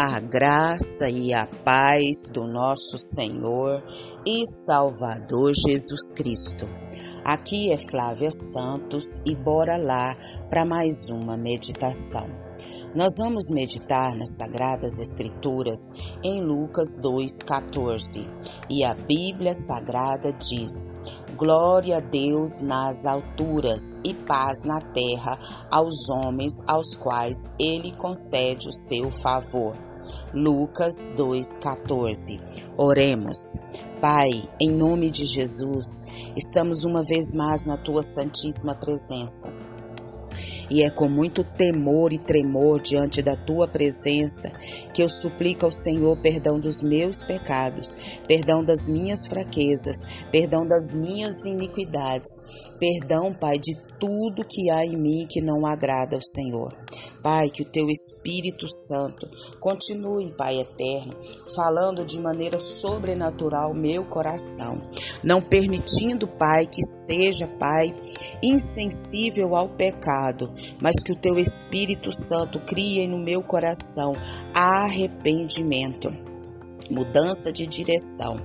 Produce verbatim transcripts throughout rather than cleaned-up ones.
A graça e a paz do nosso Senhor e Salvador Jesus Cristo. Aqui é Flávia Santos e bora lá para mais uma meditação. Nós vamos meditar nas Sagradas Escrituras em Lucas dois, quatorze. E a Bíblia Sagrada diz: glória a Deus nas alturas e paz na terra aos homens aos quais Ele concede o seu favor. Lucas dois, quatorze. Oremos. Pai, em nome de Jesus, estamos uma vez mais na Tua Santíssima Presença. E é com muito temor e tremor diante da Tua presença que eu suplico ao Senhor perdão dos meus pecados, perdão das minhas fraquezas, perdão das minhas iniquidades, perdão, Pai, de tudo que há em mim que não agrada ao Senhor. Pai, que o Teu Espírito Santo continue, Pai eterno, falando de maneira sobrenatural meu coração, não permitindo, Pai, que seja, Pai, insensível ao pecado, mas que o Teu Espírito Santo crie no meu coração arrependimento, mudança de direção.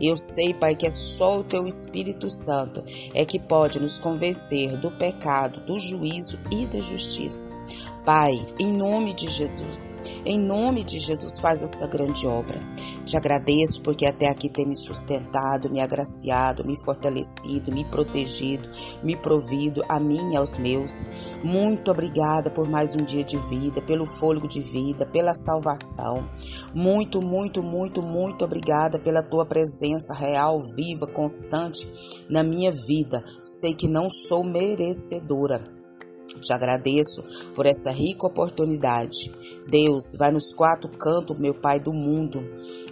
Eu sei, Pai, que é só o Teu Espírito Santo é que pode nos convencer do pecado, do juízo e da justiça. Pai, em nome de Jesus, em nome de Jesus, faz essa grande obra. Te agradeço porque até aqui tem me sustentado, me agraciado, me fortalecido, me protegido, me provido a mim e aos meus. Muito obrigada por mais um dia de vida, pelo fôlego de vida, pela salvação. Muito, muito, muito, muito obrigada pela Tua presença real, viva, constante na minha vida. Sei que não sou merecedora. Te agradeço por essa rica oportunidade. Deus, vai nos quatro cantos, meu Pai, do mundo,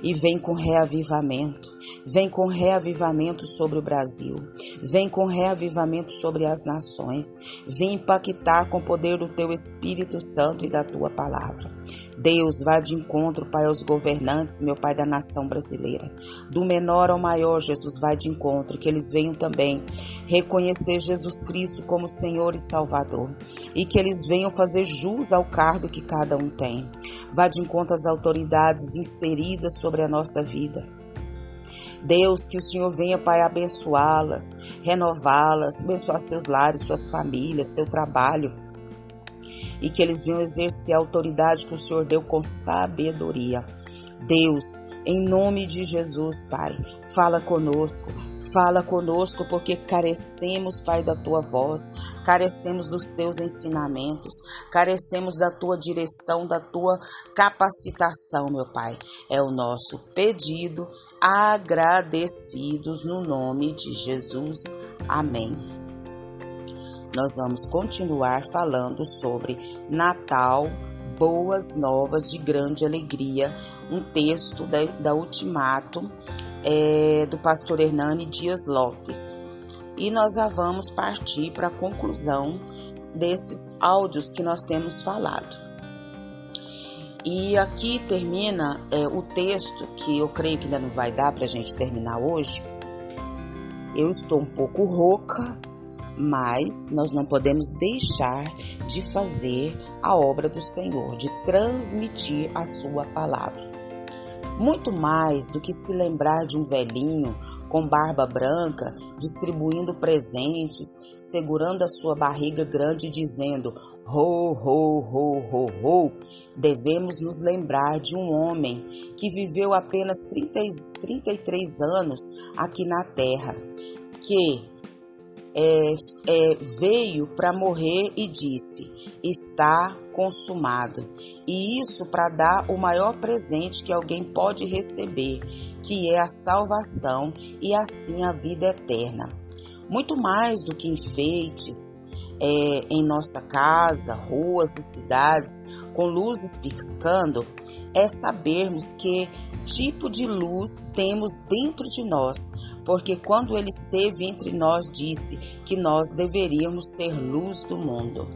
e vem com reavivamento. Vem com reavivamento sobre o Brasil. Vem com reavivamento sobre as nações. Vem impactar com o poder do Teu Espírito Santo e da Tua Palavra. Deus, vá de encontro, Pai, aos governantes, meu Pai, da nação brasileira. Do menor ao maior, Jesus, vai de encontro, que eles venham também reconhecer Jesus Cristo como Senhor e Salvador, e que eles venham fazer jus ao cargo que cada um tem. Vá de encontro às autoridades inseridas sobre a nossa vida. Deus, que o Senhor venha, Pai, abençoá-las, renová-las, abençoar seus lares, suas famílias, seu trabalho, e que eles venham exercer a autoridade que o Senhor deu com sabedoria. Deus, em nome de Jesus, Pai, fala conosco, fala conosco, porque carecemos, Pai, da Tua voz, carecemos dos Teus ensinamentos, carecemos da Tua direção, da Tua capacitação, meu Pai. É o nosso pedido, agradecidos no nome de Jesus. Amém. Nós vamos continuar falando sobre Natal, Boas Novas de Grande Alegria, um texto da, da Ultimato, é, do pastor Hernani Dias Lopes. E nós já vamos partir para a conclusão desses áudios que nós temos falado. E aqui termina é, o texto, que eu creio que ainda não vai dar para a gente terminar hoje. Eu estou um pouco rouca, mas nós não podemos deixar de fazer a obra do Senhor, de transmitir a Sua palavra. Muito mais do que se lembrar de um velhinho com barba branca, distribuindo presentes, segurando a sua barriga grande e dizendo ho, ho, ho, ho, ho, devemos nos lembrar de um homem que viveu apenas trinta, trinta e três anos aqui na terra, que É, é, veio para morrer e disse: está consumado. E isso para dar o maior presente que alguém pode receber, que é a salvação e assim a vida eterna. Muito mais do que enfeites é, em nossa casa, ruas e cidades com luzes piscando, é sabermos que tipo de luz temos dentro de nós, porque quando Ele esteve entre nós, disse que nós deveríamos ser luz do mundo.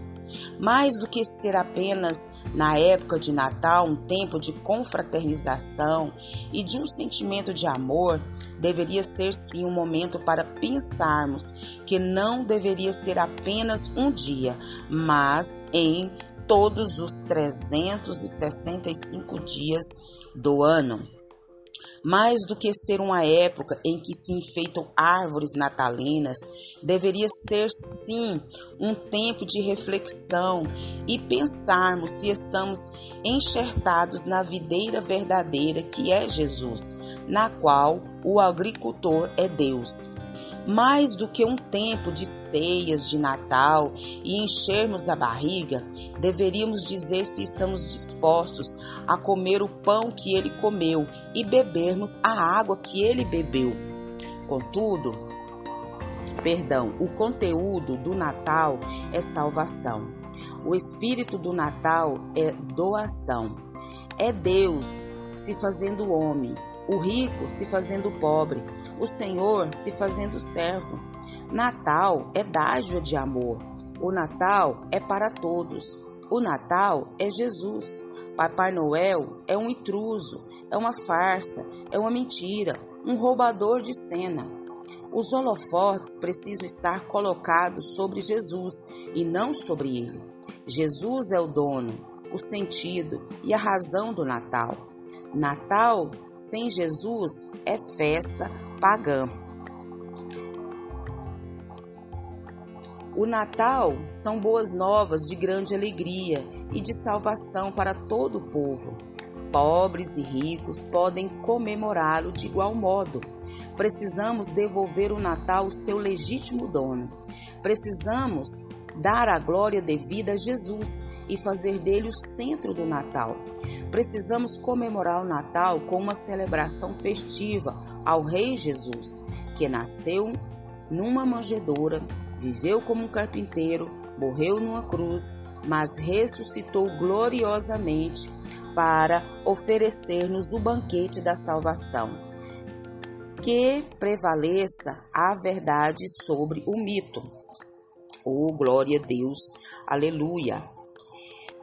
Mais do que ser apenas, na época de Natal, um tempo de confraternização e de um sentimento de amor, deveria ser sim um momento para pensarmos que não deveria ser apenas um dia, mas em todos os trezentos e sessenta e cinco dias do ano. Mais do que ser uma época em que se enfeitam árvores natalinas, deveria ser sim um tempo de reflexão e pensarmos se estamos enxertados na videira verdadeira que é Jesus, na qual o agricultor é Deus. Mais do que um tempo de ceias de Natal e enchermos a barriga, deveríamos dizer se estamos dispostos a comer o pão que ele comeu e bebermos a água que ele bebeu. Contudo, perdão, o conteúdo do Natal é salvação. O espírito do Natal é doação. É Deus se fazendo homem. O rico se fazendo pobre, o Senhor se fazendo servo. Natal é dádiva de amor. O Natal é para todos. O Natal é Jesus. Papai Noel é um intruso, é uma farsa, é uma mentira, um roubador de cena. Os holofotes precisam estar colocados sobre Jesus e não sobre ele. Jesus é o dono, o sentido e a razão do Natal. Natal sem Jesus é festa pagã. O Natal são boas novas de grande alegria e de salvação para todo o povo. Pobres e ricos podem comemorá-lo de igual modo. Precisamos devolver o Natal ao seu legítimo dono. Precisamos dar a glória devida a Jesus e fazer dele o centro do Natal. Precisamos comemorar o Natal com uma celebração festiva ao Rei Jesus, que nasceu numa manjedoura, viveu como um carpinteiro, morreu numa cruz, mas ressuscitou gloriosamente para oferecer-nos o banquete da salvação. Que prevaleça a verdade sobre o mito. Oh, glória a Deus, aleluia!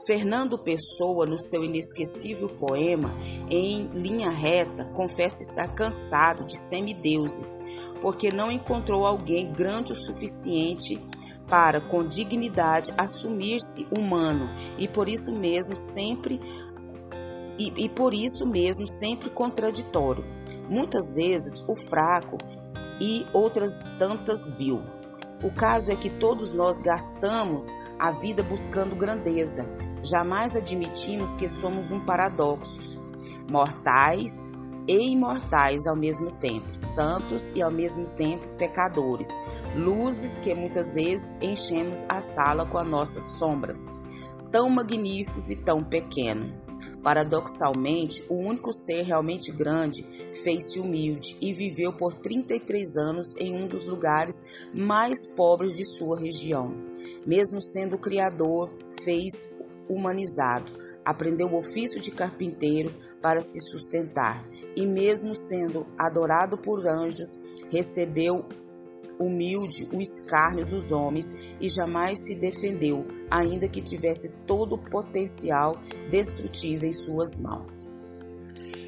Fernando Pessoa, no seu inesquecível poema Em Linha Reta, confessa estar cansado de semideuses, porque não encontrou alguém grande o suficiente para, com dignidade, assumir-se humano e por isso mesmo sempre e, e por isso mesmo sempre contraditório. Muitas vezes o fraco e outras tantas vil. O caso é que todos nós gastamos a vida buscando grandeza. Jamais admitimos que somos um paradoxo, mortais e imortais ao mesmo tempo, santos e ao mesmo tempo pecadores, luzes que muitas vezes enchemos a sala com as nossas sombras, tão magníficos e tão pequenos. Paradoxalmente, o único ser realmente grande fez-se humilde e viveu por trinta e três anos em um dos lugares mais pobres de sua região. Mesmo sendo o Criador, fez humanizado, aprendeu o ofício de carpinteiro para se sustentar e mesmo sendo adorado por anjos, recebeu humilde o escárnio dos homens e jamais se defendeu, ainda que tivesse todo o potencial destrutivo em suas mãos.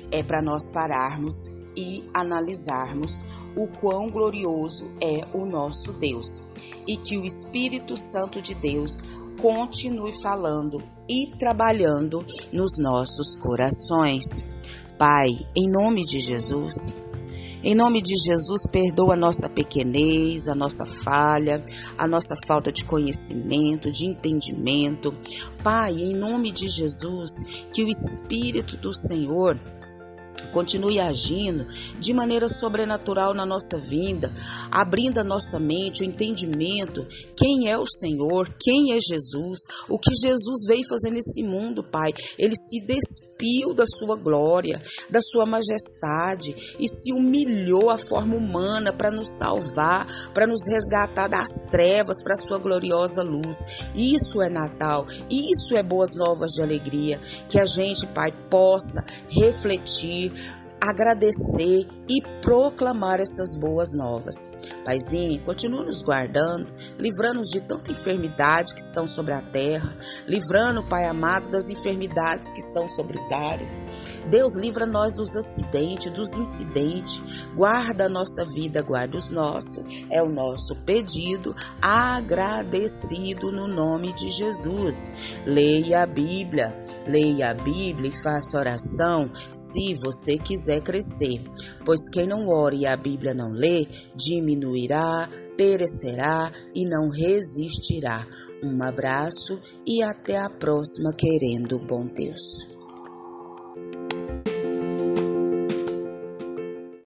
É para nós pararmos e analisarmos o quão glorioso é o nosso Deus e que o Espírito Santo de Deus continue falando e trabalhando nos nossos corações. Pai, em nome de Jesus, em nome de Jesus, perdoa a nossa pequenez, a nossa falha, a nossa falta de conhecimento, de entendimento. Pai, em nome de Jesus, que o Espírito do Senhor continue agindo de maneira sobrenatural na nossa vida, abrindo a nossa mente, o entendimento, quem é o Senhor, quem é Jesus, o que Jesus veio fazer nesse mundo, Pai. Ele se despiu da sua glória, da sua majestade e se humilhou à forma humana para nos salvar, para nos resgatar das trevas para a sua gloriosa luz. Isso é Natal, isso é boas novas de alegria, que a gente, Pai, possa refletir, agradecer e proclamar essas boas novas. Paizinho, continua nos guardando, livrando-nos de tanta enfermidade que estão sobre a terra, livrando, Pai amado, das enfermidades que estão sobre os ares. Deus, livra-nós dos acidentes, dos incidentes, guarda a nossa vida, guarda os nossos, é o nosso pedido, agradecido no nome de Jesus. Leia a Bíblia, leia a Bíblia e faça oração se você quiser crescer, pois quem não ore e a Bíblia não lê, diminuirá, perecerá e não resistirá. Um abraço e até a próxima, querendo o bom Deus.